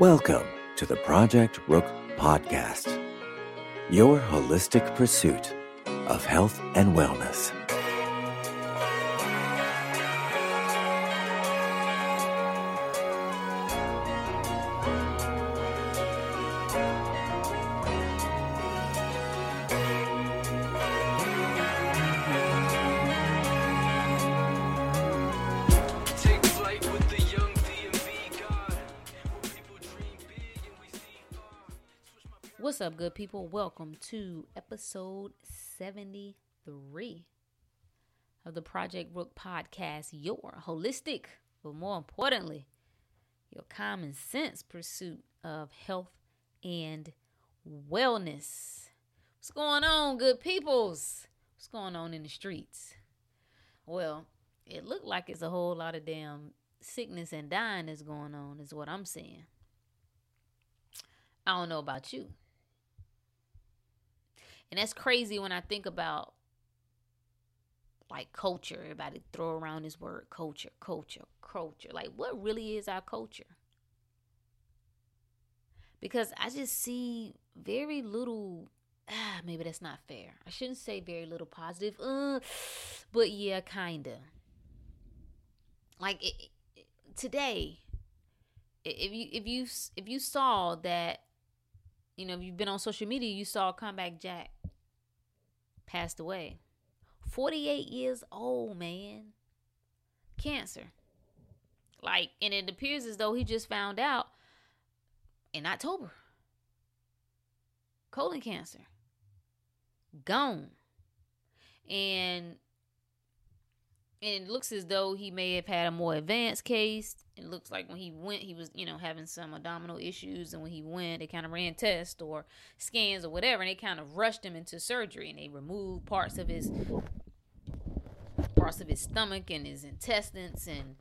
Welcome to the Project Rook podcast, your holistic pursuit of health and wellness. What's up, good people? Welcome to episode 73 of the Project Rook podcast, your holistic, but more importantly, your common sense pursuit of health and wellness. What's going on, good peoples? What's going on in the streets? Well, it looked like it's a whole lot of damn sickness and dying that's going on is what I'm saying. I don't know about you. And that's crazy when I think about, like, culture. Everybody throw around this word culture. Like, what really is our culture? Because I just see very little, maybe that's not fair. I shouldn't say very little positive, but yeah, kind of. Like, today, if you saw that, you know, if you've been on social media, you saw Comeback Jack passed away. 48 years old, man. Cancer. Like, and it appears as though he just found out in October. Colon cancer. Gone. And it looks as though he may have had a more advanced case. It looks like when he went, he was, you know, having some abdominal issues. And when he went, they kind of ran tests or scans or whatever. And they kind of rushed him into surgery. And they removed parts of his stomach and his intestines. And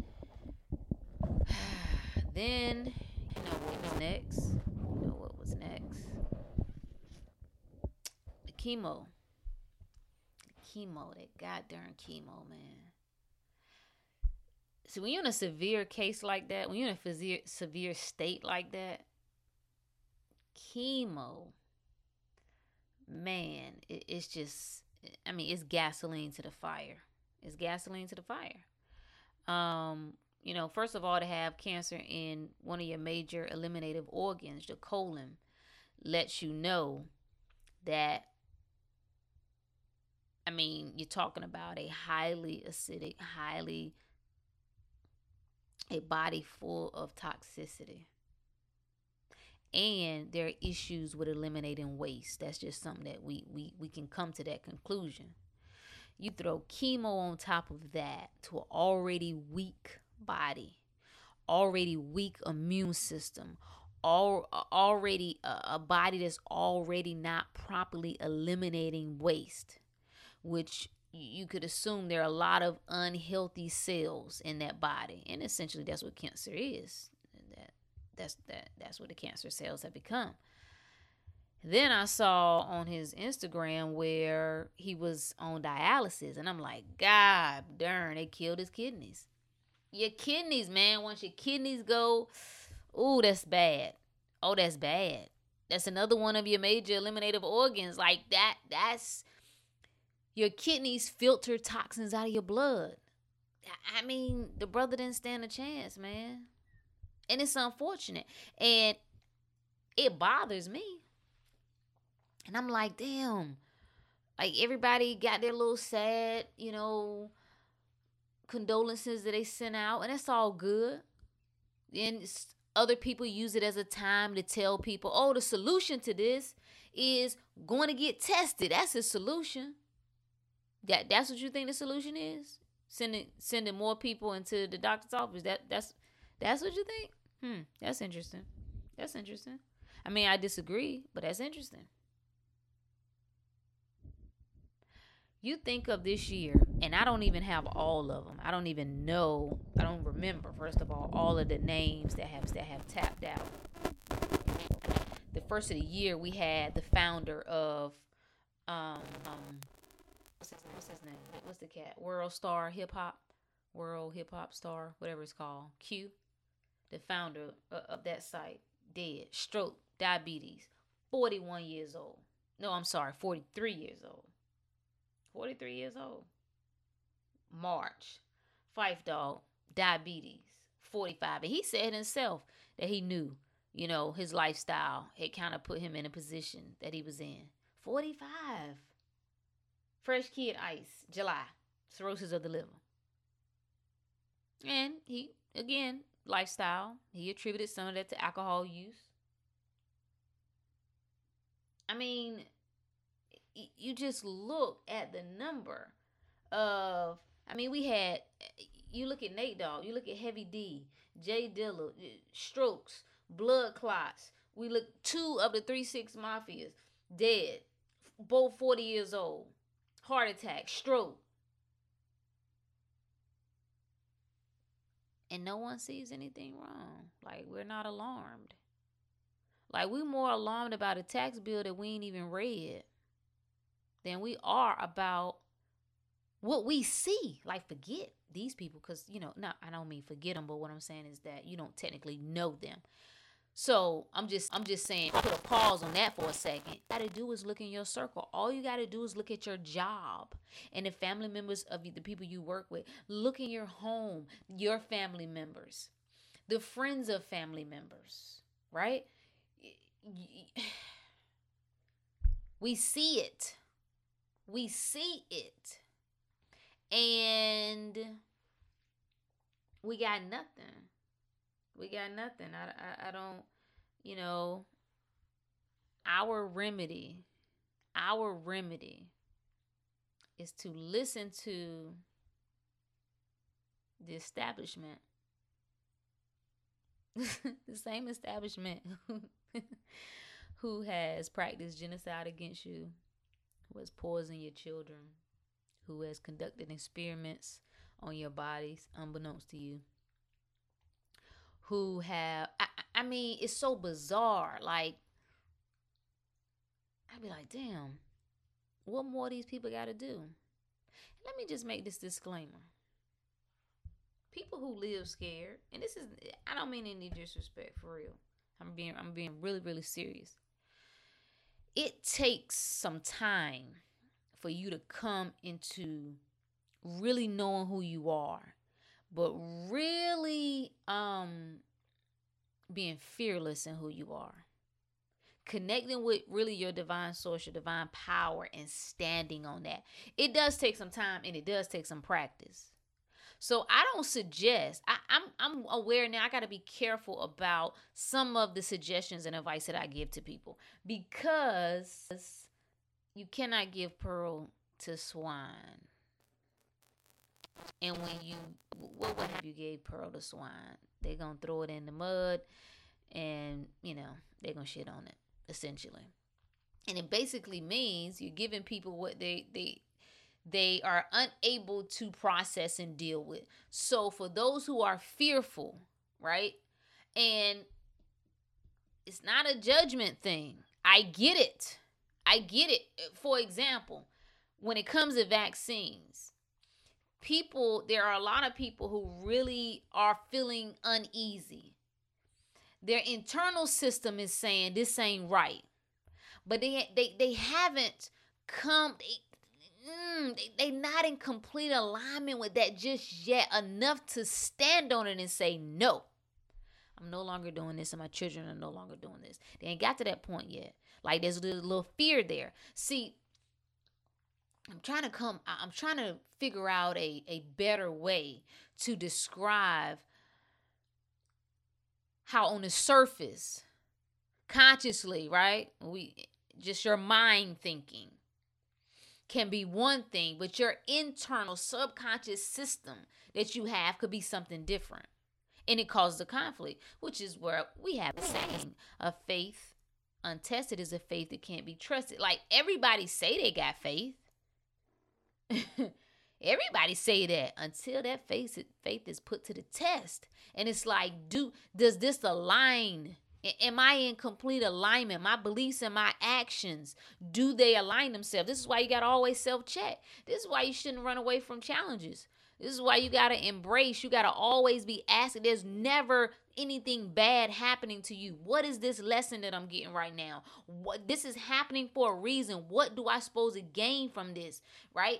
then, you know what was next? The chemo. That goddamn chemo, man. So when you're in a severe case like that, when you're in a severe state like that, chemo, man, it's just, I mean, it's gasoline to the fire. You know, first of all, to have cancer in one of your major eliminative organs, the colon, lets you know that, I mean, you're talking about a highly acidic, a body full of toxicity. And there are issues with eliminating waste. That's just something that we can come to that conclusion. You throw chemo on top of that to an already weak body, already weak immune system, already a body that's already not properly eliminating waste, which you could assume there are a lot of unhealthy cells in that body. And essentially that's what cancer is. That's what the cancer cells have become. Then I saw on his Instagram where he was on dialysis, and I'm like, God darn, they killed his kidneys. Your kidneys, man, once your kidneys go, that's bad. That's another one of your major eliminative organs. Like that's your kidneys filter toxins out of your blood. I mean, the brother didn't stand a chance, man. And it's unfortunate. And it bothers me. And I'm like, damn. Like, everybody got their little sad, you know, condolences that they sent out. And it's all good. And other people use it as a time to tell people, oh, the solution to this is going to get tested. That's the solution. That's what you think the solution is? Sending more people into the doctor's office. That's what you think? That's interesting. I mean, I disagree, but that's interesting. You think of this year, and I don't even have all of them. I don't even know. I don't remember, first of all of the names that have tapped out. The first of the year, we had the founder of What's his name? What's the cat? World Star Hip-Hop. World Hip-Hop Star, whatever it's called. Q, the founder of that site. dead, stroke, diabetes, 41 years old. No, I'm sorry, 43 years old. 43 years old. March, Fife Dog, diabetes, 45. And he said himself that he knew, you know, his lifestyle had kind of put him in a position that he was in. 45. Fresh Kid Ice, July, cirrhosis of the liver. And he, again, lifestyle, he attributed some of that to alcohol use. I mean, you just look at the number of, I mean, we had, you look at Nate Dogg, you look at Heavy D, Jay Dilla, strokes, blood clots. We look, 2 of the 3 6 Mafias dead, both 40 years old, heart attack, stroke. And no one sees anything wrong. Like, we're not alarmed. Like, we're more alarmed about a tax bill that we ain't even read than we are about what we see. Like, forget these people, because, you know, no, I don't mean forget them, but what I'm saying is that you don't technically know them. So I'm just saying, put a pause on that for a second. All you gotta do is look in your circle. All you gotta do is look at your job and the family members of you, the people you work with. Look in your home, your family members, the friends of family members, right? We see it. We see it. And we got nothing. We got nothing. I don't, you know, our remedy is to listen to the establishment, the same establishment who has practiced genocide against you, who has poisoned your children, who has conducted experiments on your bodies unbeknownst to you. Who have, I mean, it's so bizarre. Like, I'd be like, damn, what more these people got to do? Let me just make this disclaimer. People who live scared, and this is, I don't mean any disrespect, for real. I'm being really, really serious. It takes some time for you to come into really knowing who you are. But really being fearless in who you are. Connecting with really your divine source, your divine power, and standing on that. It does take some time, and it does take some practice. So I don't suggest, I'm aware now I got to be careful about some of the suggestions and advice that I give to people. Because you cannot give pearl to swine. And when you, what would happen if you gave pearl to swine? They're going to throw it in the mud and, you know, they're going to shit on it, essentially. And it basically means you're giving people what they are unable to process and deal with. So for those who are fearful, right? And it's not a judgment thing. I get it. For example, when it comes to vaccines, people, there are a lot of people who really are feeling uneasy. Their internal system is saying this ain't right. But they haven't come, they not in complete alignment with that just yet, enough to stand on it and say, no, I'm no longer doing this, and my children are no longer doing this. They ain't got to that point yet. Like, there's a little fear there. See, I'm trying to figure out a better way to describe how on the surface, consciously, right? Just your mind thinking can be one thing, but your internal subconscious system that you have could be something different. And it causes a conflict, which is where we have the saying of faith untested is a faith that can't be trusted. Like, everybody say they got faith. Everybody say that until that faith is put to the test. And it's like, does this align? Am I in complete alignment? My beliefs and my actions, do they align themselves? This is why you got to always self-check. This is why you shouldn't run away from challenges. This is why you got to embrace. You got to always be asking. There's never anything bad happening to you. What is this lesson that I'm getting right now? What, this is happening for a reason. What do I supposed to gain from this, right?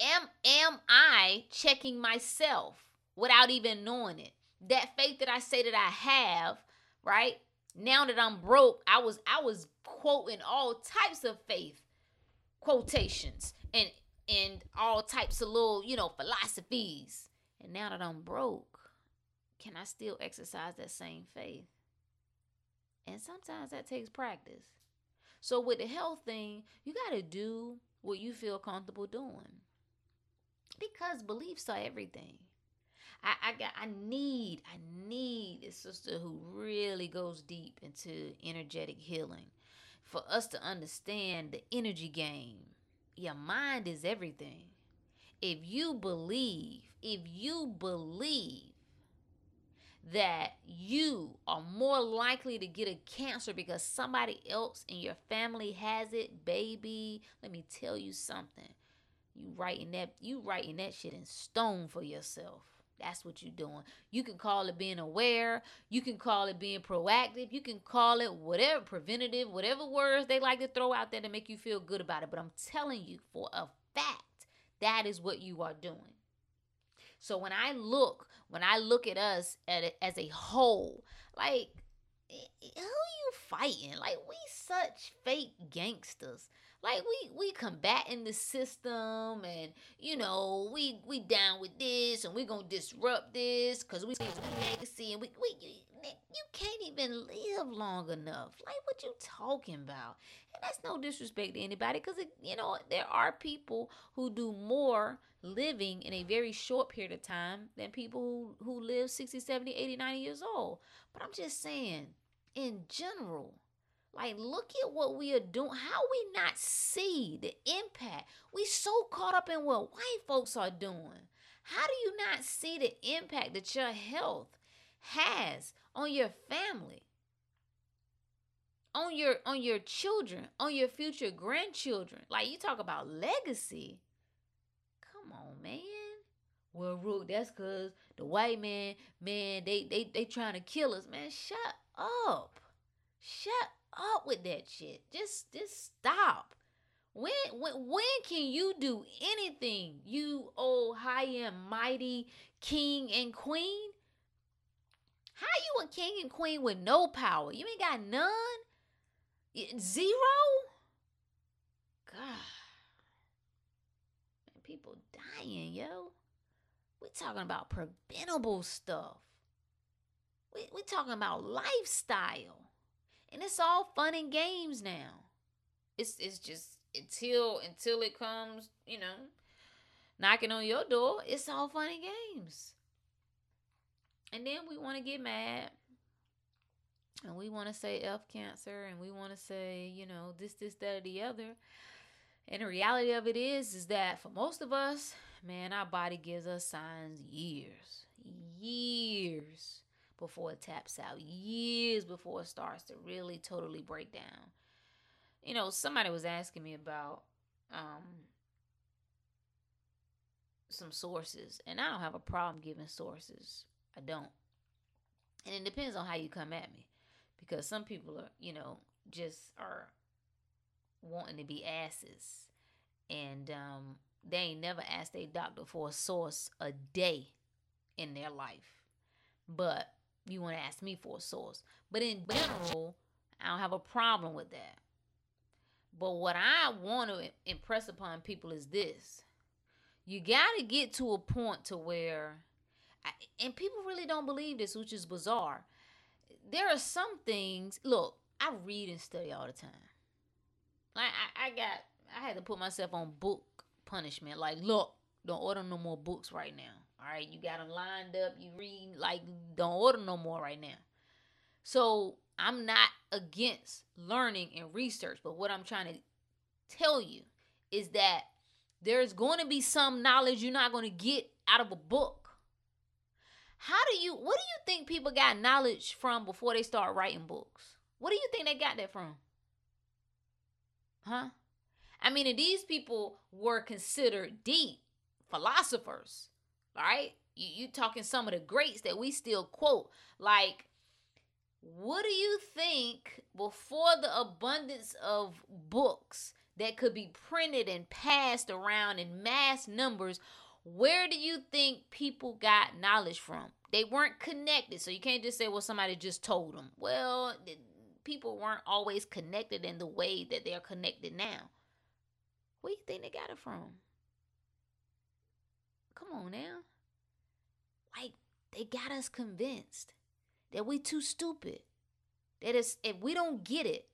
Am I checking myself without even knowing it? That faith that I say that I have, right? Now that I'm broke, I was quoting all types of faith quotations and all types of little, philosophies. And now that I'm broke, can I still exercise that same faith? And sometimes that takes practice. So with the health thing, you got to do what you feel comfortable doing, because beliefs are everything. I need a sister who really goes deep into energetic healing for us to understand the energy game. Your mind is everything. If you believe that you are more likely to get a cancer because somebody else in your family has it, baby, let me tell you something. You writing that shit in stone for yourself. That's what you're doing. You can call it being aware. You can call it being proactive. You can call it whatever, preventative, whatever words they like to throw out there to make you feel good about it. But I'm telling you for a fact, that is what you are doing. So when I look at us as a whole, like, who you fighting? Like, we such fake gangsters. Like, we combating the system, and, we down with this, and we gonna disrupt this, because we see legacy, and you can't even live long enough. Like, what you talking about? And that's no disrespect to anybody, because, there are people who do more living in a very short period of time than people who live 60, 70, 80, 90 years old. But I'm just saying, in general, like, look at what we are doing. How we not see the impact? We so caught up in what white folks are doing. How do you not see the impact that your health has on your family, on your children, on your future grandchildren? Like, you talk about legacy. Come on, man. Well, Rook, that's because the white man, they trying to kill us, man. Shut up with that shit. Just stop. When can you do anything, you old high and mighty king and queen? How you a king and queen with no power? You ain't got none? Zero? God. Man, people dying, yo. We're talking about preventable stuff. We're talking about lifestyle. And it's all fun and games now. It's just until it comes, knocking on your door, it's all fun and games. And then we want to get mad. And we want to say F cancer. And we want to say, this, that, or the other. And the reality of it is that for most of us, man, our body gives us signs years. Before it taps out, years before it starts to really totally break down. Somebody was asking me about some sources, and I don't have a problem giving sources. I don't. And it depends on how you come at me, because some people are, just are wanting to be asses, and they ain't never asked their doctor for a source a day in their life. But you want to ask me for a source. But in general, I don't have a problem with that. But what I want to impress upon people is this. You got to get to a point to where, and people really don't believe this, which is bizarre. There are some things, look, I read and study all the time. Like, I had to put myself on book punishment. Like, look, don't order no more books right now. All right, you got them lined up, you read, like, don't order no more right now. So I'm not against learning and research, but what I'm trying to tell you is that there's going to be some knowledge you're not going to get out of a book. What do you think people got knowledge from before they start writing books? What do you think they got that from? Huh? These people were considered deep philosophers. all right? You talking some of the greats that we still quote. Like, what do you think before the abundance of books that could be printed and passed around in mass numbers, where do you think people got knowledge from? They weren't connected. So you can't just say, well, somebody just told them. Well, people weren't always connected in the way that they're connected now. Where do you think they got it from? Come on now. Like, they got us convinced that we too stupid. That is, if we don't get it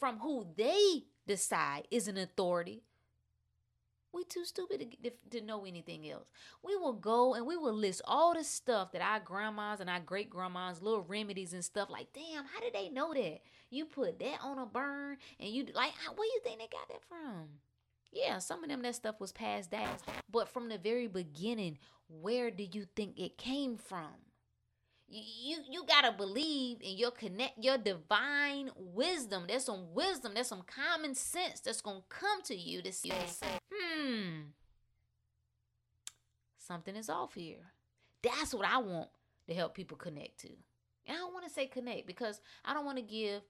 from who they decide is an authority, we too stupid to know anything else. We will go and we will list all the stuff that our grandmas and our great-grandmas, little remedies and stuff, like, damn, how did they know that? You put that on a burn and you, like, where you think they got that from? Yeah, some of them, that stuff was passed down. But from the very beginning, where do you think it came from? You gotta believe in your divine wisdom. There's some wisdom, there's some common sense that's gonna come to you to see. Something is off here. That's what I want to help people connect to. And I don't want to say connect because I don't want to give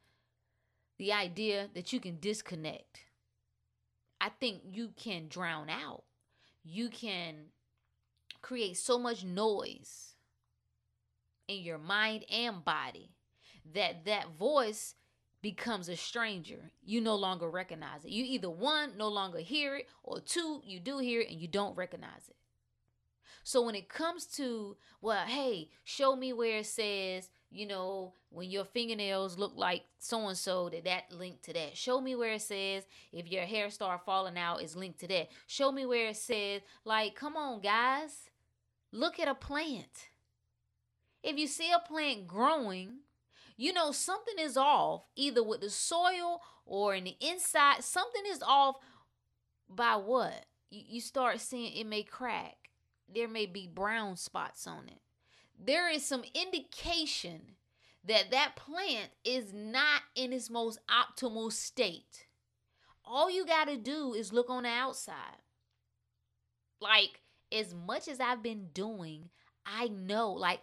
the idea that you can disconnect. I think you can drown out. You can create so much noise in your mind and body that that voice becomes a stranger. You no longer recognize it. You either one, no longer hear it, or two, you do hear it and you don't recognize it. So when it comes to, well, hey, show me where it says, you know, when your fingernails look like so-and-so, that linked to that. Show me where it says if your hair start falling out is linked to that. Show me where it says, like, come on, guys, look at a plant. If you see a plant growing, you know something is off, either with the soil or in the inside. Something is off by what? You start seeing it may crack. There may be brown spots on it. There is some indication that that plant is not in its most optimal state. All you got to do is look on the outside. Like, as much as I've been doing, I know, like,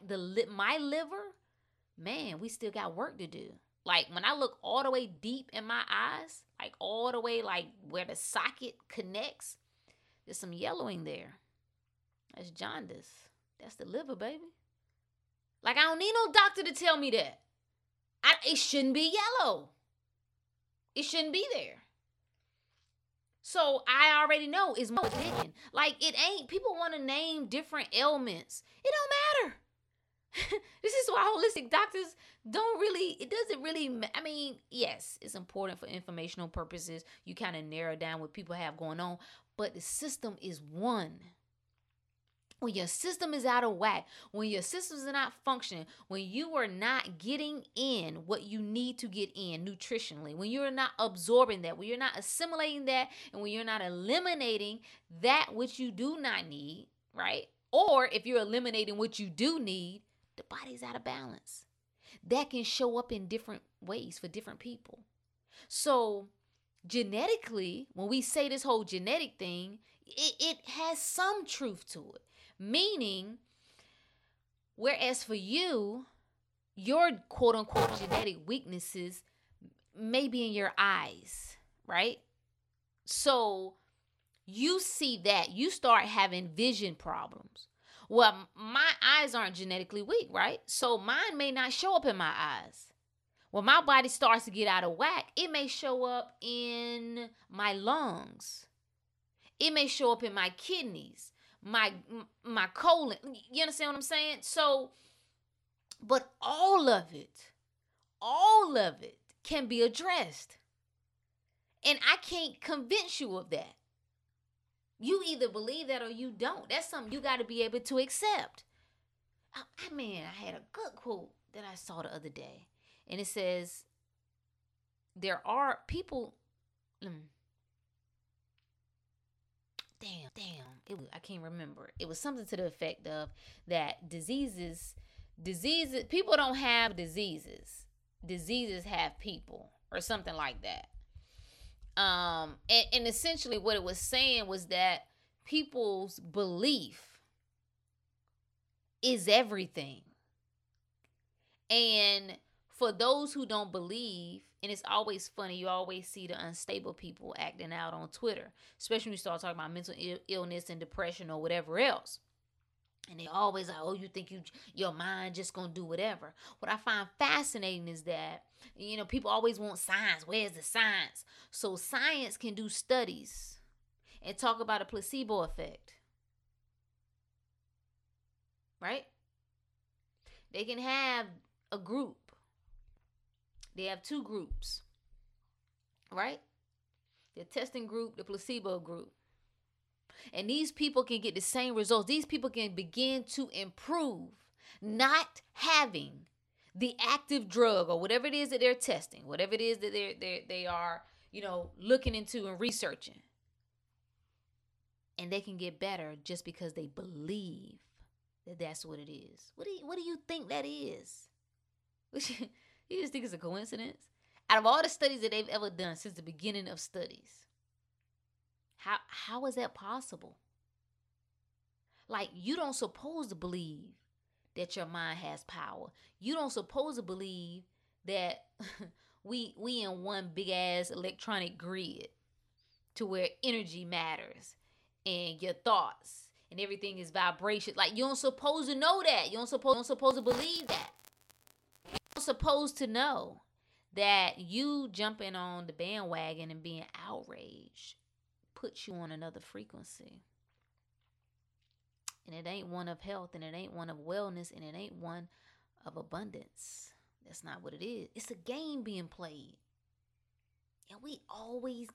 my liver, man, we still got work to do. Like, when I look all the way deep in my eyes, like, all the way, like, where the socket connects, there's some yellowing there. That's jaundice. That's the liver, baby. Like, I don't need no doctor to tell me that. It shouldn't be yellow. It shouldn't be there. So I already know it's more than. Like, it ain't. People want to name different ailments. It don't matter. This is why holistic doctors don't really, it doesn't really, I mean, yes, it's important for informational purposes. You kind of narrow down what people have going on. But the system is one. When your system is out of whack, when your systems are not functioning, when you are not getting in what you need to get in nutritionally, when you're not absorbing that, when you're not assimilating that, and when you're not eliminating that which you do not need, right? Or if you're eliminating what you do need, the body's out of balance. That can show up in different ways for different people. So genetically, when we say this whole genetic thing, it has some truth to it. Meaning, whereas for you, your quote-unquote genetic weaknesses may be in your eyes, right? So you see that, you start having vision problems. Well, my eyes aren't genetically weak, right? So mine may not show up in my eyes. When my body starts to get out of whack, it may show up in my lungs. It may show up in my kidneys. My colon, you understand what I'm saying? So, but all of it can be addressed. And I can't convince you of that. You either believe that or you don't. That's something you got to be able to accept. I mean, I had a good quote that I saw the other day. And it says, there are people... I can't remember. It was something to the effect of that diseases, people don't have diseases. Diseases have people or something like that. And essentially what it was saying was that people's belief is everything. And for those who don't believe, and it's always funny, you always see the unstable people acting out on Twitter, especially when you start talking about mental illness and depression or whatever else. And they always like, oh, you think your mind just gonna do whatever. What I find fascinating is that, you know, people always want science. Where's the science? So science can do studies and talk about a placebo effect, right? They can have a group. They have two groups, right? The testing group, the placebo group. And these people can get the same results. These people can begin to improve not having the active drug or whatever it is that they're testing, whatever it is that they are, you know, looking into and researching. And they can get better just because they believe that that's what it is. What do you think that is? You just think it's a coincidence? Out of all the studies that they've ever done since the beginning of studies, how is that possible? Like, you don't supposed to believe that your mind has power. You don't supposed to believe that we in one big ass electronic grid to where energy matters and your thoughts and everything is vibration. Like, you don't supposed to know that. You don't supposed to believe that. Supposed to know that you jumping on the bandwagon and being outraged puts you on another frequency, and it ain't one of health, and it ain't one of wellness, and it ain't one of abundance. That's not what it is. It's a game being played, and we always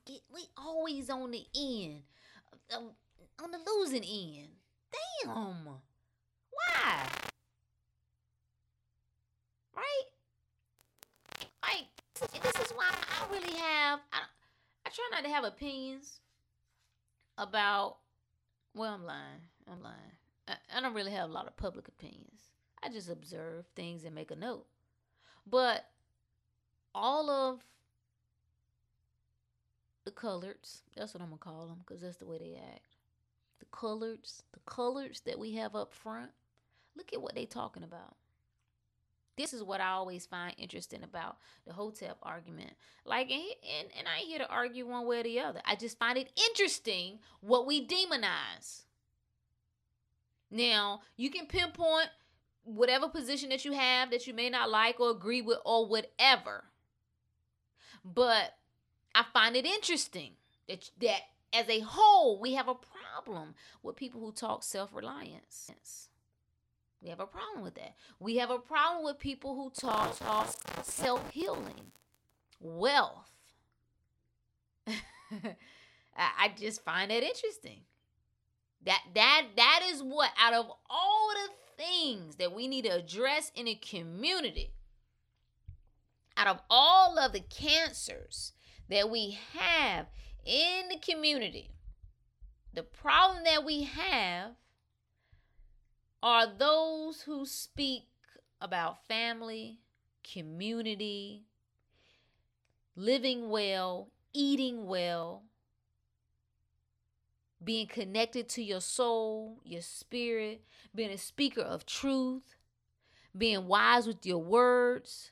on the end, on the losing end. Damn, why? Right? Like, this is why I really have, I try not to have opinions about, well, I'm lying. I don't really have a lot of public opinions. I just observe things and make a note. But all of the coloreds, that's what I'm going to call them, because that's the way they act. The coloreds that we have up front, look at what they talking about. This is what I always find interesting about the Hotep argument. Like, and I ain't here to argue one way or the other. I just find it interesting what we demonize. Now, you can pinpoint whatever position that you have that you may not like or agree with or whatever. But I find it interesting that as a whole, we have a problem with people who talk self-reliance. We have a problem with that. We have a problem with people who talk self-healing, wealth. I just find that interesting. That is what, out of all the things that we need to address in a community, out of all of the cancers that we have in the community, the problem that we have are those who speak about family, community, living well, eating well, being connected to your soul, your spirit, being a speaker of truth, being wise with your words,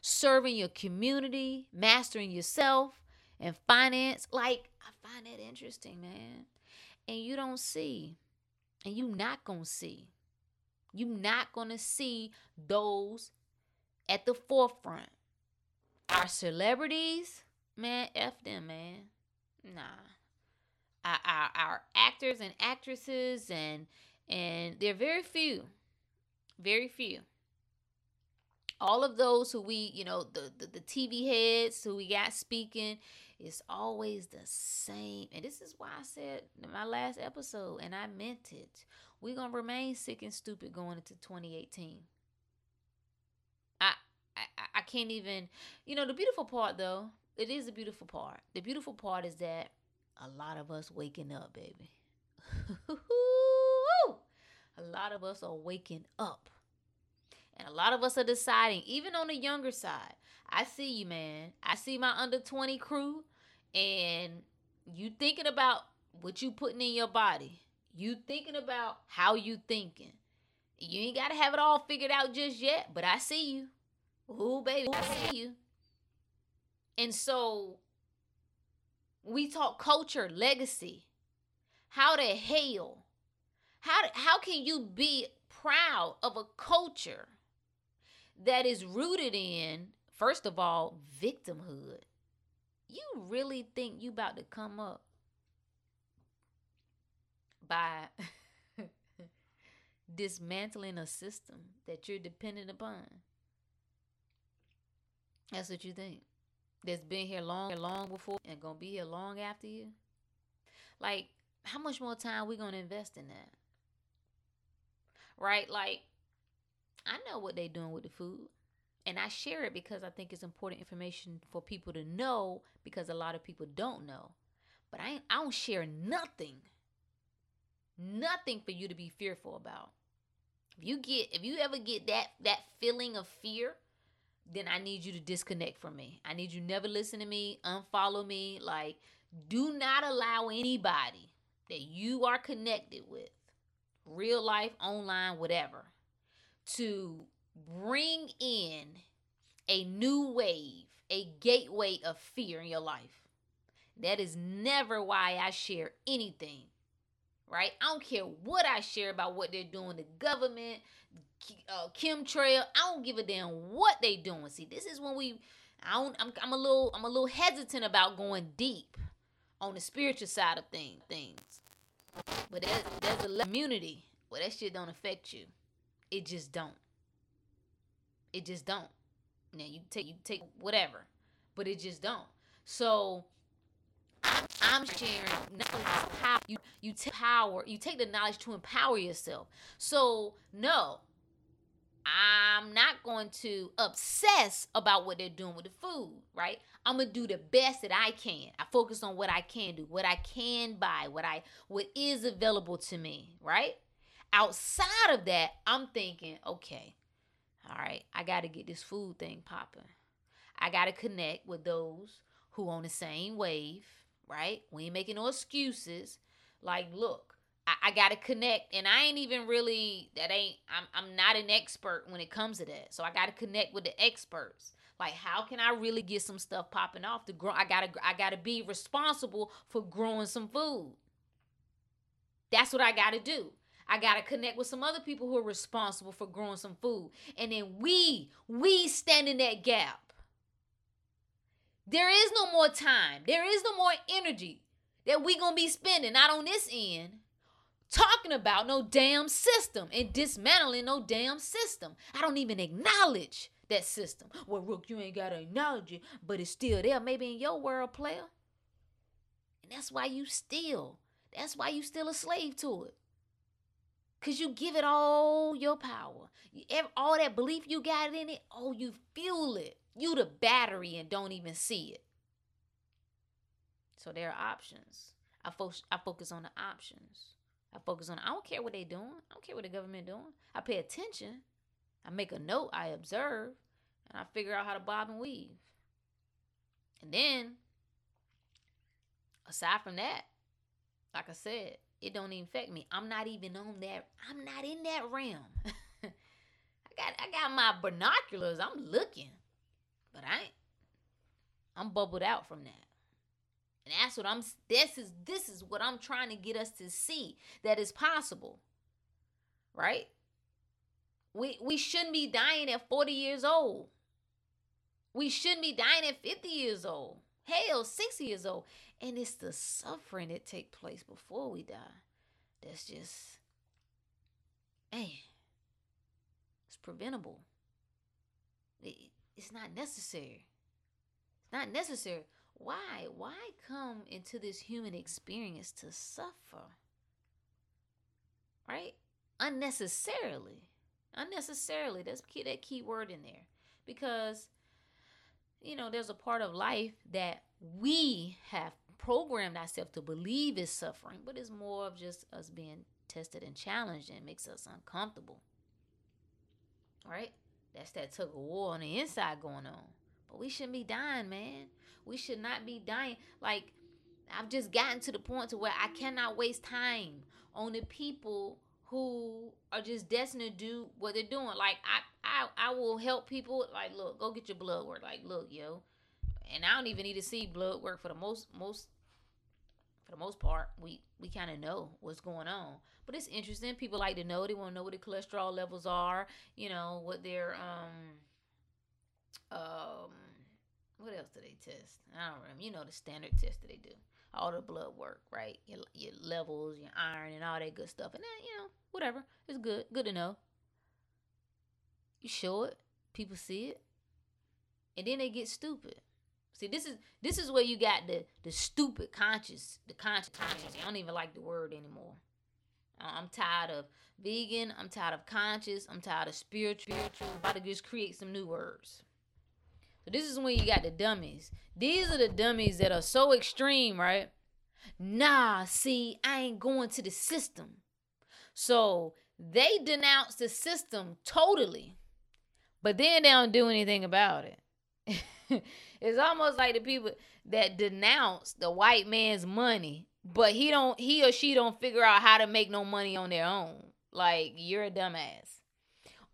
serving your community, mastering yourself and finance. Like, I find that interesting, man. And you don't see, and you not gonna see. You're not going to see those at the forefront. Our celebrities, man, F them, man. Nah. Our actors and actresses, and they're very few. Very few. All of those who we, you know, the TV heads who we got speaking, it's always the same. And this is why I said in my last episode, and I meant it, we're going to remain sick and stupid going into 2018. I can't even, you know, the beautiful part, though, it is a beautiful part. The beautiful part is that a lot of us waking up, baby. A lot of us are waking up. And a lot of us are deciding, even on the younger side. I see you, man. I see my under 20 crew, and you thinking about what you putting in your body. You thinking about how you thinking. You ain't got to have it all figured out just yet, but I see you. Ooh, baby, I see you. And so we talk culture, legacy. How the hell? How can you be proud of a culture that is rooted in, first of all, victimhood? You really think you about to come up by dismantling a system that you're dependent upon? That's what you think. That's been here long before and gonna be here long after you. Like, how much more time we gonna invest in that? Right? Like, I know what they doing with the food. And I share it because I think it's important information for people to know, because a lot of people don't know. But I don't share nothing. Nothing for you to be fearful about. If you ever get that feeling of fear, then I need you to disconnect from me. I need you never listen to me, unfollow me. Like, do not allow anybody that you are connected with, real life, online, whatever, to bring in a new wave, a gateway of fear in your life. That is never why I share anything, right? I don't care what I share about what they're doing, the government, chemtrail. I don't give a damn what they doing. See, this is when I'm a little hesitant about going deep on the spiritual side of things. But there's a community where that shit don't affect you. It just don't. It just don't. Now you take whatever, but it just don't. So I'm sharing knowledge, how you take the knowledge to empower yourself. So no, I'm not going to obsess about what they're doing with the food, right? I'm going to do the best that I can. I focus on what I can do, what I can buy, what is available to me, right? Outside of that, I'm thinking, okay, all right, I got to get this food thing popping. I got to connect with those who on the same wave, right? We ain't making no excuses. Like, look, I got to connect, and I ain't even really, I'm not an expert when it comes to that. So I got to connect with the experts. Like, how can I really get some stuff popping off to grow? I gotta be responsible for growing some food. That's what I gotta do. I gotta connect with some other people who are responsible for growing some food. And then we stand in that gap. There is no more time. There is no more energy that we gonna be spending, not on this end, talking about no damn system and dismantling no damn system. I don't even acknowledge that system. Well, Rook, you ain't got to acknowledge it, but it's still there. Maybe in your world, player. And that's why you still a slave to it. Because you give it all your power. All that belief you got in it, oh, you fuel it. You the battery and don't even see it. So there are options. I focus on the options. I don't care what they doing. I don't care what the government doing. I pay attention. I make a note, I observe, and I figure out how to bob and weave. And then, aside from that, like I said, it don't even affect me. I'm not in that realm. I got my binoculars. I'm looking, but I'm bubbled out from that. And that's what this is what I'm trying to get us to see, that is possible, right? We shouldn't be dying at 40 years old. We shouldn't be dying at 50 years old. Hell, 60 years old. And it's the suffering that take place before we die. That's just, man, it's preventable. It's not necessary. It's not necessary. Why? Why come into this human experience to suffer? Right? Unnecessarily, that's that key word in there, because there's a part of life that we have programmed ourselves to believe is suffering, but it's more of just us being tested and challenged, and it makes us uncomfortable. All right, that's that tug of war on the inside going on. But we shouldn't be dying, man. We should not be dying. Like, I've just gotten to the point to where I cannot waste time on the people who are just destined to do what they're doing. Like, I will help people. Like, look, go get your blood work. Like, look, yo. And I don't even need to see blood work for the most part. We kind of know what's going on. But it's interesting. People like to know. They want to know what the cholesterol levels are. You know, what their, what else do they test? I don't remember. You know, the standard test that they do. All the blood work, right? Your levels, your iron, and all that good stuff. And then, you know, whatever. It's good. Good to know. You show it. People see it. And then they get stupid. See, this is where you got the stupid conscious, the conscious. I don't even like the word anymore. I'm tired of vegan. I'm tired of conscious. I'm tired of spiritual. I'm about to just create some new words. So this is when you got the dummies. These are the dummies that are so extreme, right? Nah, see, I ain't going to the system. So they denounce the system totally, but then they don't do anything about it. It's almost like the people that denounce the white man's money, but he or she don't figure out how to make no money on their own. Like, you're a dumbass.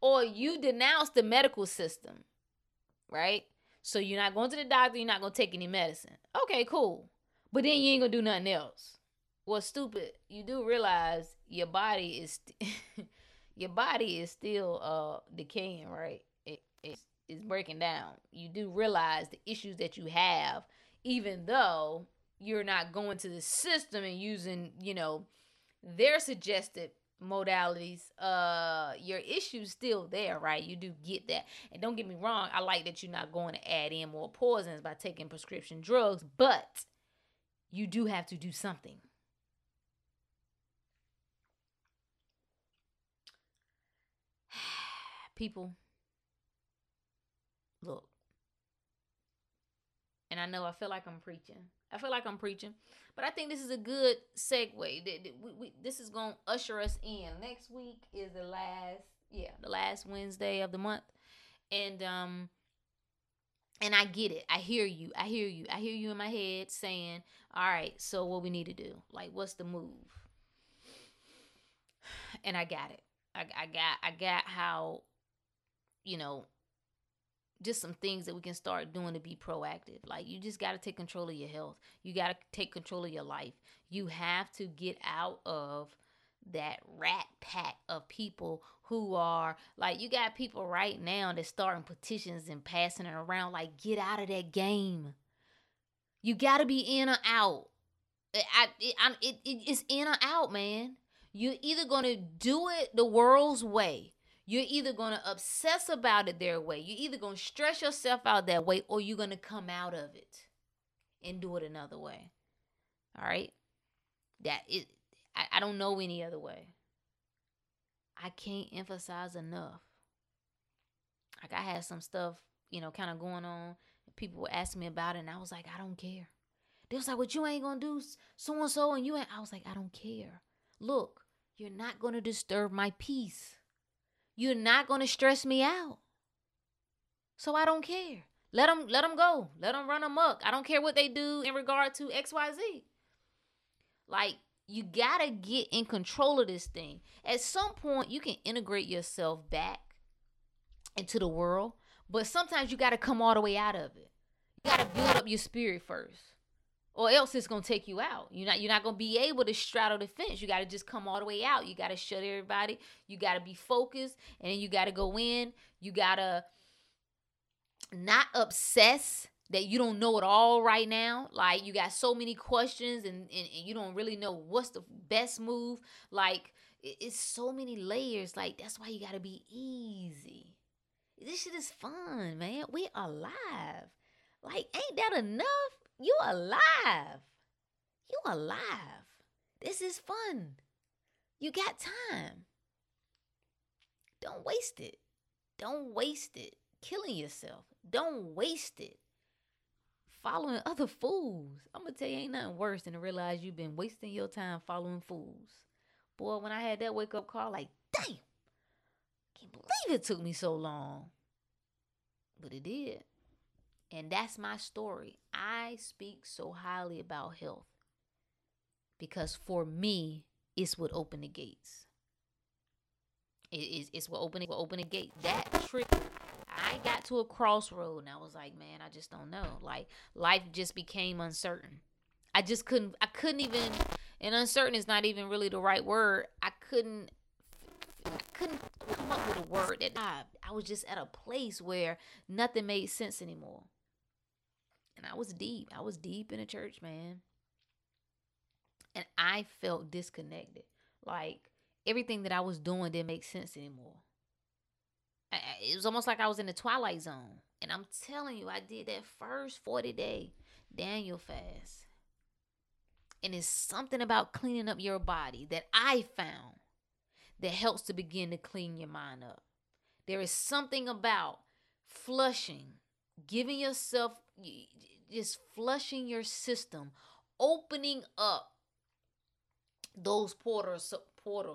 Or you denounce the medical system, right? So you're not going to the doctor, you're not going to take any medicine. Okay, cool. But then you ain't going to do nothing else. Well, stupid, you do realize your body is still decaying, right? It's breaking down. You do realize the issues that you have, even though you're not going to the system and using, you know, their suggested modalities, your issue's still there, right? You do get that. And don't get me wrong, I like that you're not going to add in more poisons by taking prescription drugs, but you do have to do something. People, look, and I know I feel like I'm preaching, but I think this is a good segue. This is going to usher us in. Next week is the last Wednesday of the month, and I get it. I hear you in my head saying, all right, so what we need to do? Like, what's the move? And I got it. I got how, you know, just some things that we can start doing to be proactive. Like, you just got to take control of your health. You got to take control of your life. You have to get out of that rat pack of people who are like, you got people right now that's starting petitions and passing it around. Like, get out of that game. You got to be in or out. It's in or out, man. You're either going to do it the world's way. You're either going to obsess about it their way. You're either going to stress yourself out that way, or you're going to come out of it and do it another way. All right? I don't know any other way. I can't emphasize enough. Like, I had some stuff, you know, kind of going on. People were asking me about it, and I was like, I don't care. They was like, well, you ain't going to do so-and-so, and you ain't. I was like, I don't care. Look, you're not going to disturb my peace. You're not going to stress me out. So I don't care. Let them go. Let them run amok. I don't care what they do in regard to XYZ. Like, you got to get in control of this thing. At some point, you can integrate yourself back into the world, but sometimes you got to come all the way out of it. You got to build up your spirit first, or else it's going to take you out. You're not going to be able to straddle the fence. You got to just come all the way out. You got to shut everybody. You got to be focused, and then you got to go in. You got to not obsess that you don't know it all right now. Like, you got so many questions, and you don't really know what's the best move. Like, it's so many layers. Like, that's why you got to be easy. This shit is fun, man. We alive. Like, ain't that enough? You alive. You alive. This is fun. You got time. Don't waste it. Don't waste it. Killing yourself. Don't waste it. Following other fools. I'm going to tell you, ain't nothing worse than to realize you've been wasting your time following fools. Boy, when I had that wake-up call, like, damn. Can't believe it took me so long. But it did. And that's my story. I speak so highly about health because for me, it's what opened the gates. It's what opening gate. That trip, I got to a crossroad and I was like, man, I just don't know. Like, life just became uncertain. I couldn't even, and uncertain is not even really the right word. I couldn't come up with a word. That I was just at a place where nothing made sense anymore. And I was deep. I was deep in a church, man. And I felt disconnected. Like, everything that I was doing didn't make sense anymore. It was almost like I was in the twilight zone. And I'm telling you, I did that first 40-day Daniel fast. And it's something about cleaning up your body that I found that helps to begin to clean your mind up. There is something about flushing, giving yourself, just flushing your system, opening up those portals,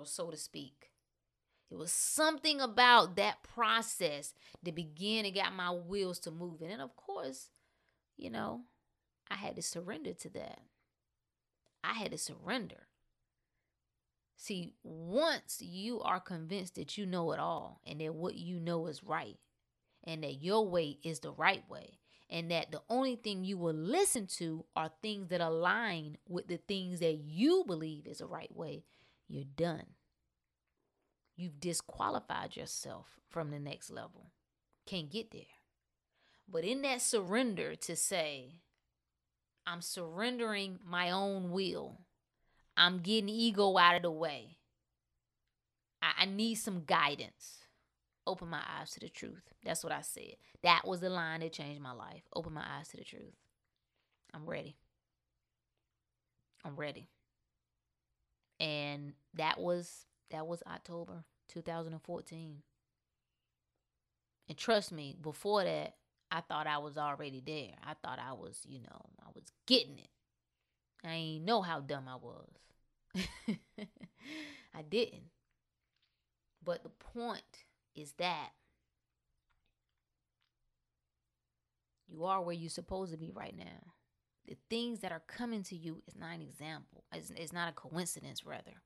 so to speak. It was something about that process that began and got my wheels to moving. And of course, you know, I had to surrender to that. I had to surrender. See, once you are convinced that you know it all and that what you know is right and that your way is the right way and that the only thing you will listen to are things that align with the things that you believe is the right way, you're done. You've disqualified yourself from the next level. Can't get there. But in that surrender to say, I'm surrendering my own will. I'm getting ego out of the way. I need some guidance. Open my eyes to the truth. That's what I said. That was the line that changed my life. Open my eyes to the truth. I'm ready. And that was October 2014. And trust me, before that, I thought I was already there. I thought I was, you know, I was getting it. I ain't know how dumb I was. I didn't. But the point is that you are where you're supposed to be right now. The things that are coming to you is not an example. It's not a coincidence, rather.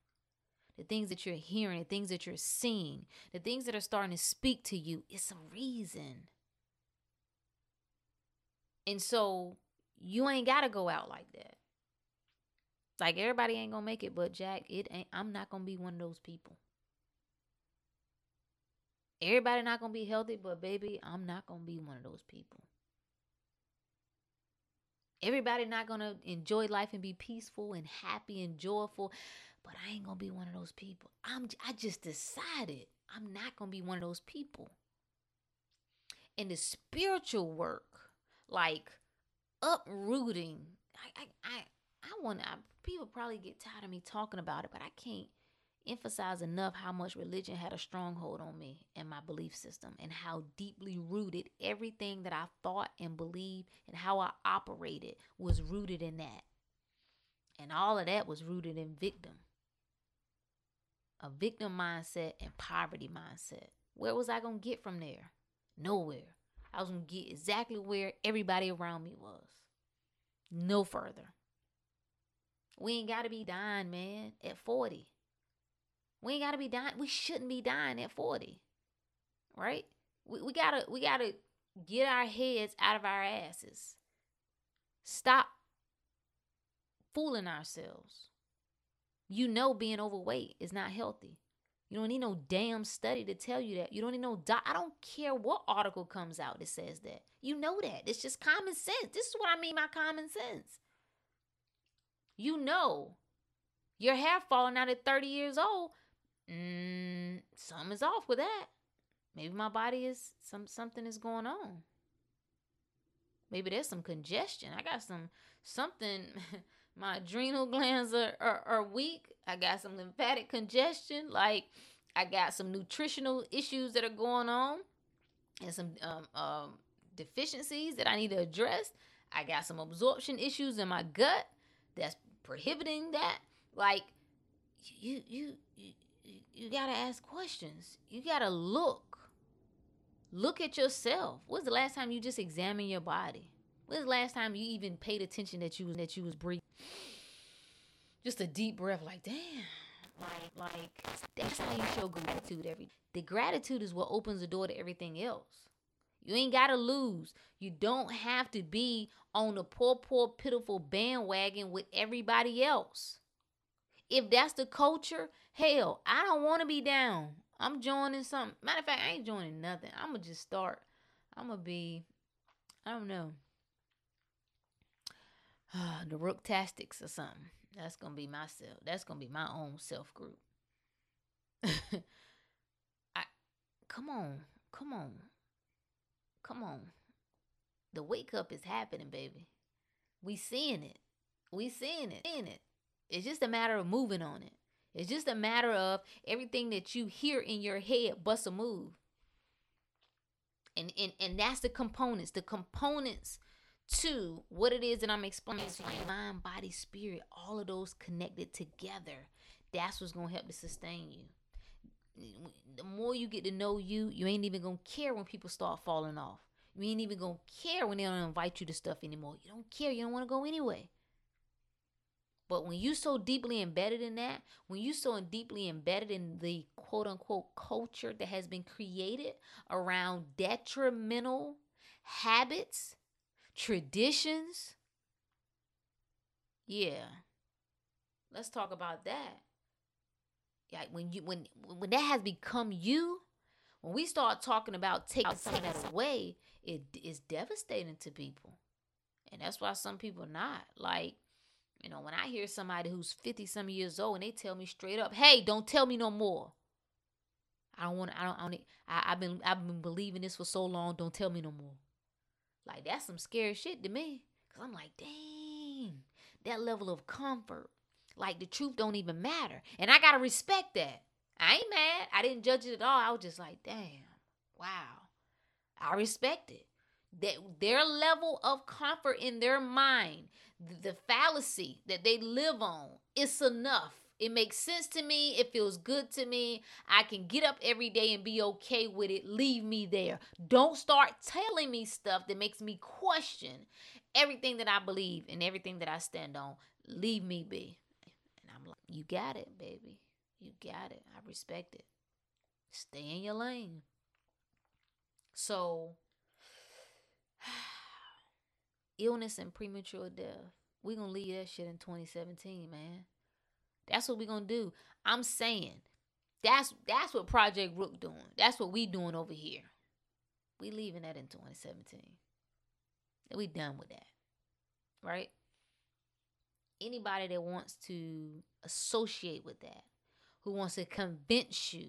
The things that you're hearing, the things that you're seeing, the things that are starting to speak to you, it's a reason. And so you ain't got to go out like that. Like, everybody ain't gonna make it, but Jack, it ain't. I'm not gonna be one of those people. Everybody not gonna be healthy, but baby, I'm not gonna be one of those people. Everybody not gonna enjoy life and be peaceful and happy and joyful, but I ain't gonna be one of those people. I just decided I'm not gonna be one of those people. And the spiritual work, like uprooting, people probably get tired of me talking about it, but I can't emphasize enough how much religion had a stronghold on me and my belief system and how deeply rooted everything that I thought and believed and how I operated was rooted in that. And all of that was rooted in a victim mindset and poverty mindset. Where was I going to get from there? Nowhere. I was going to get exactly where everybody around me was. No further. We ain't got to be dying, man, at 40. We ain't got to be dying. We shouldn't be dying at 40, right? We gotta get our heads out of our asses. Stop fooling ourselves. You know being overweight is not healthy. You don't need no damn study to tell you that. You don't need no I don't care what article comes out that says that. You know that. It's just common sense. This is what I mean by common sense. You know your hair falling out at 30 years old. Something is off with that. Maybe my body is something is going on. Maybe there's some congestion. I got something. My adrenal glands are weak. I got some lymphatic congestion. Like, I got some nutritional issues that are going on and some deficiencies that I need to address. I got some absorption issues in my gut that's prohibiting that. Like, you gotta ask questions. You gotta look at yourself. When's the last time you just examined your body? When's the last time you even paid attention that you was breathing? Just a deep breath, like, damn, Like that's how you show gratitude every day. The gratitude is what opens the door to everything else. You ain't gotta lose. You don't have to be on the poor, pitiful bandwagon with everybody else. If that's the culture, hell, I don't want to be down. I'm joining something. Matter of fact, I ain't joining nothing. I'm gonna just start. I'm gonna be, I don't know, the Rooktastics or something. That's gonna be myself. That's gonna be my own self group. Come on. The wake up is happening, baby. We seeing it. It's just a matter of moving on it. It's just a matter of everything that you hear in your head, bust a move. And that's the components. The components to what it is that I'm explaining to you. Mind, body, spirit, all of those connected together. That's what's going to help to sustain you. The more you get to know you, you ain't even going to care when people start falling off. You ain't even going to care when they don't invite you to stuff anymore. You don't care. You don't want to go anyway. But when you so deeply embedded in that, when you so deeply embedded in the quote unquote culture that has been created around detrimental habits, traditions, yeah, let's talk about that. Like when that has become you, when we start talking about taking some of that away, it is devastating to people, and that's why some people not like. You know, when I hear somebody who's 50-some years old and they tell me straight up, "Hey, don't tell me no more. I've been believing this for so long. Don't tell me no more." Like that's some scary shit to me, cause I'm like, dang, that level of comfort. Like the truth don't even matter, and I gotta respect that. I ain't mad. I didn't judge it at all. I was just like, damn, wow. I respect it. That their level of comfort in their mind, the fallacy that they live on, it's enough. It makes sense to me. It feels good to me. I can get up every day and be okay with it. Leave me there. Don't start telling me stuff that makes me question everything that I believe and everything that I stand on. Leave me be. And I'm like, you got it, baby. You got it. I respect it. Stay in your lane. So illness and premature death. We're going to leave that shit in 2017, man. That's what we're going to do. I'm saying that's what Project Rook doing. That's what we doing over here. We leaving that in 2017. And we done with that. Right? Anybody that wants to associate with that, who wants to convince you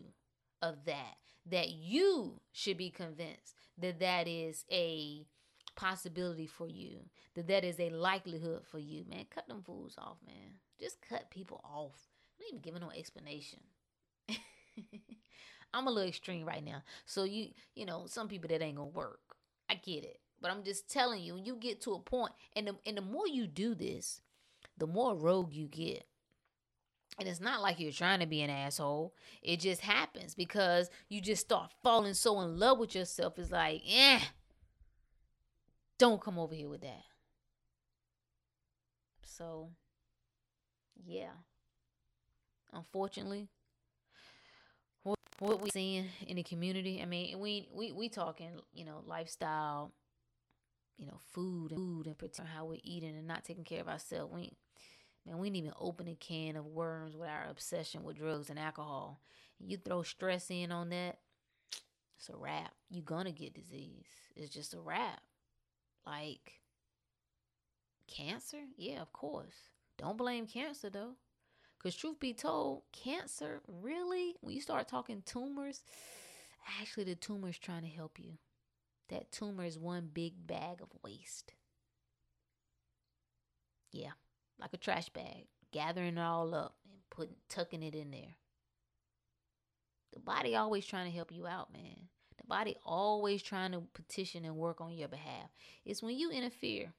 of that you should be convinced that is a possibility for you, that is a likelihood for you, man, cut them fools off, man. Just cut people off. I don't even give no explanation. I'm a little extreme right now, so you know, some people that ain't gonna work, I get it, but I'm just telling you, when you get to a point, and the more you do this, the more rogue you get. And it's not like you're trying to be an asshole. It just happens because you just start falling so in love with yourself. It's like, don't come over here with that. So, yeah. Unfortunately, what we seeing in the community, I mean, we talking, you know, lifestyle, you know, food and particular how we're eating and not taking care of ourselves. We ain't even open a can of worms with our obsession with drugs and alcohol. You throw stress in on that, it's a wrap. You're gonna get disease. It's just a wrap. Like cancer? Yeah, of course. Don't blame cancer though. Because truth be told, cancer, really? When you start talking tumors, actually the tumor is trying to help you. That tumor is one big bag of waste. Yeah. Like a trash bag, gathering it all up and tucking it in there. The body always trying to help you out, man. The body always trying to petition and work on your behalf. It's when you interfere.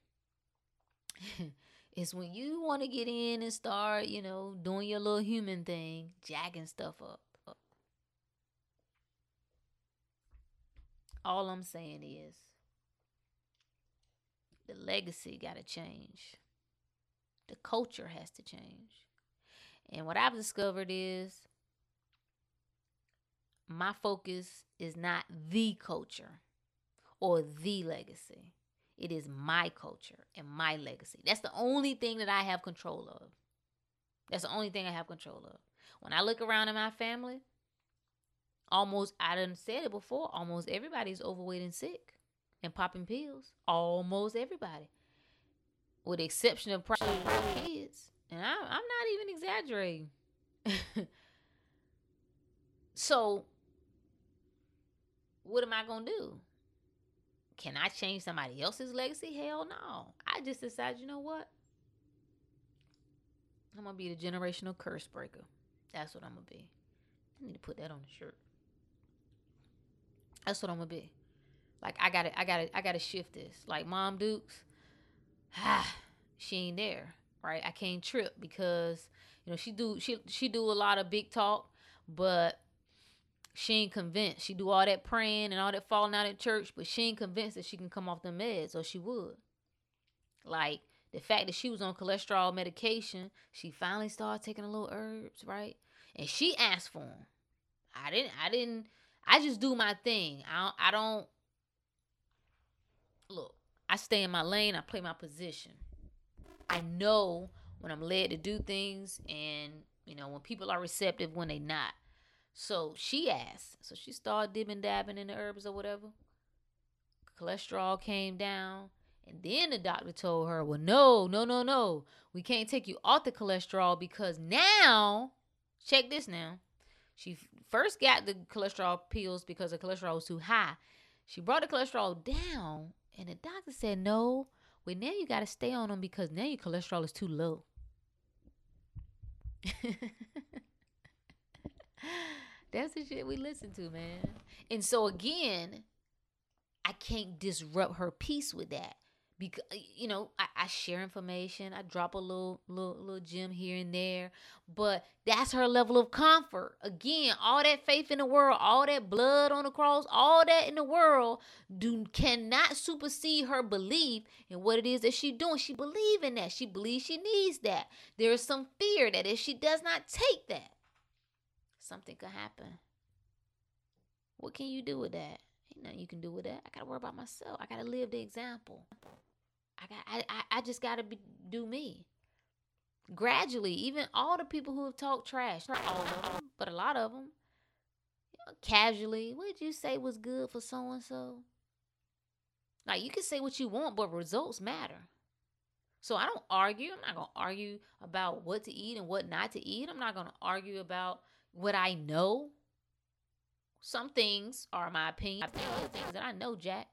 It's when you want to get in and start, you know, doing your little human thing, jacking stuff up. All I'm saying is the legacy got to change. The culture has to change. And what I've discovered is my focus is not the culture or the legacy. It is my culture and my legacy. That's the only thing that I have control of. That's the only thing I have control of. When I look around in my family, I done said it before, almost everybody's overweight and sick and popping pills. Almost everybody. With the exception of probably my kids. And I'm not even exaggerating. So, what am I going to do? Can I change somebody else's legacy? Hell no. I just decided, you know what? I'm going to be the generational curse breaker. That's what I'm going to be. I need to put that on the shirt. That's what I'm going to be. Like, I gotta shift this. Like, Mom Dukes, she ain't there, right? I can't trip because, you know, she do a lot of big talk, but she ain't convinced. She do all that praying and all that falling out at church, but she ain't convinced that she can come off the meds, or she would. Like, the fact that she was on cholesterol medication, she finally started taking a little herbs, right? And she asked for them. I just do my thing. Look, I stay in my lane. I play my position. I know when I'm led to do things, and, you know, when people are receptive, when they not. So she asked. So she started dibbing, dabbing in the herbs or whatever. Cholesterol came down. And then the doctor told her, well, no. We can't take you off the cholesterol because now, check this now. She first got the cholesterol pills because the cholesterol was too high. She brought the cholesterol down. And the doctor said, no, well, now you got to stay on them because now your cholesterol is too low. That's the shit we listen to, man. And so, again, I can't disrupt her peace with that. Because, you know, I share information. I drop a little gem here and there. But that's her level of comfort. Again, all that faith in the world, all that blood on the cross, all that in the world cannot supersede her belief in what it is that she's doing. She believes in that. She believes she needs that. There is some fear that if she does not take that, something could happen. What can you do with that? Ain't nothing you can do with that. I got to worry about myself. I got to live the example. I just gotta do me. Gradually, even all the people who have talked trash, not all of them, but a lot of them, you know, casually, what'd you say was good for so and so? Like, you can say what you want, but results matter. So I don't argue. I'm not gonna argue about what to eat and what not to eat. I'm not gonna argue about what I know. Some things are my opinion. I know things that I know, Jack.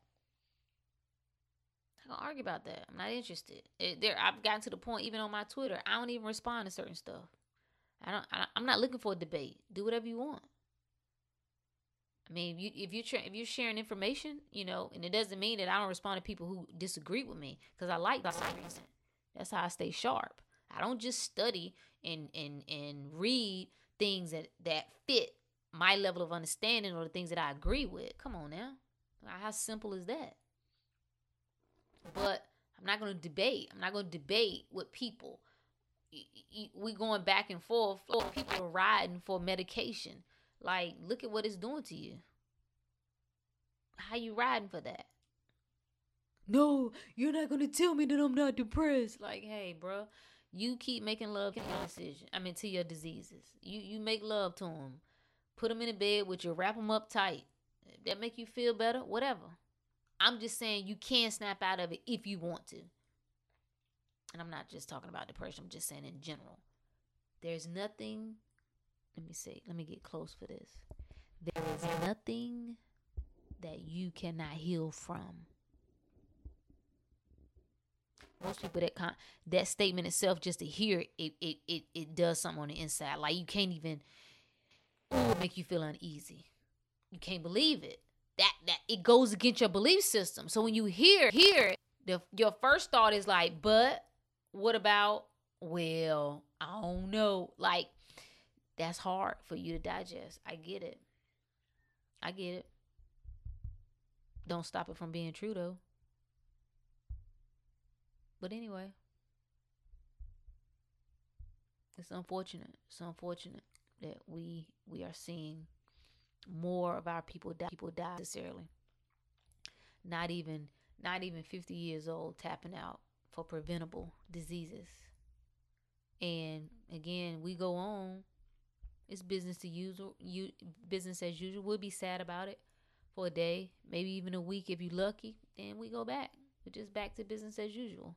I'm not gonna argue about that. I'm not interested. I've gotten to the point, even on my Twitter, I don't even respond to certain stuff. I'm not looking for a debate. Do whatever you want. I mean, if you're sharing information, you know, and it doesn't mean that I don't respond to people who disagree with me, because I like that reason. That's how I stay sharp. I don't just study and read things that fit my level of understanding or the things that I agree with. Come on now, how simple is that? But I'm not going to debate. I'm not going to debate with people. We're going back and forth. People are riding for medication. Like, look at what it's doing to you. How you riding for that? No, you're not going to tell me that I'm not depressed. Like, hey, bro, you keep making love to your decision. I mean, to your diseases. You make love to them. Put them in a bed with you. Wrap them up tight. If that make you feel better, whatever. I'm just saying you can snap out of it if you want to. And I'm not just talking about depression. I'm just saying in general. There's nothing. Let me get close for this. There is nothing that you cannot heal from. Most people, that statement itself, just to hear it does something on the inside. Like, you can't even, it make you feel uneasy. You can't believe it. That it goes against your belief system. So when you hear it, your first thought is like, but what about, well, I don't know. Like, that's hard for you to digest. I get it. Don't stop it from being true, though. But anyway, It's unfortunate. It's unfortunate that we are seeing more of our people die necessarily. Not even 50 years old tapping out for preventable diseases. And again, we go on. It's business as usual. We'll be sad about it for a day, maybe even a week if you're lucky. Then we go back. We're just back to business as usual.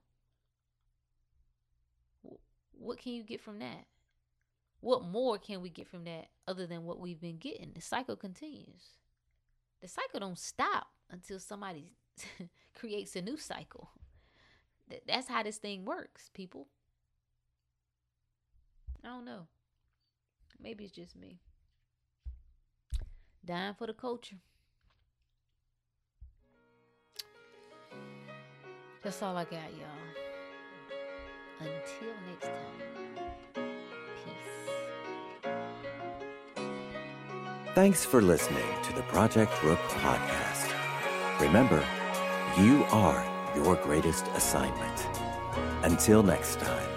What can you get from that? What more can we get from that other than what we've been getting? The cycle continues. The cycle don't stop until somebody creates a new cycle. That's how this thing works, people. I don't know. Maybe it's just me. Dying for the culture. That's all I got, y'all. Until next time. Peace. Thanks for listening to the Project Rook podcast. Remember, you are your greatest assignment. Until next time.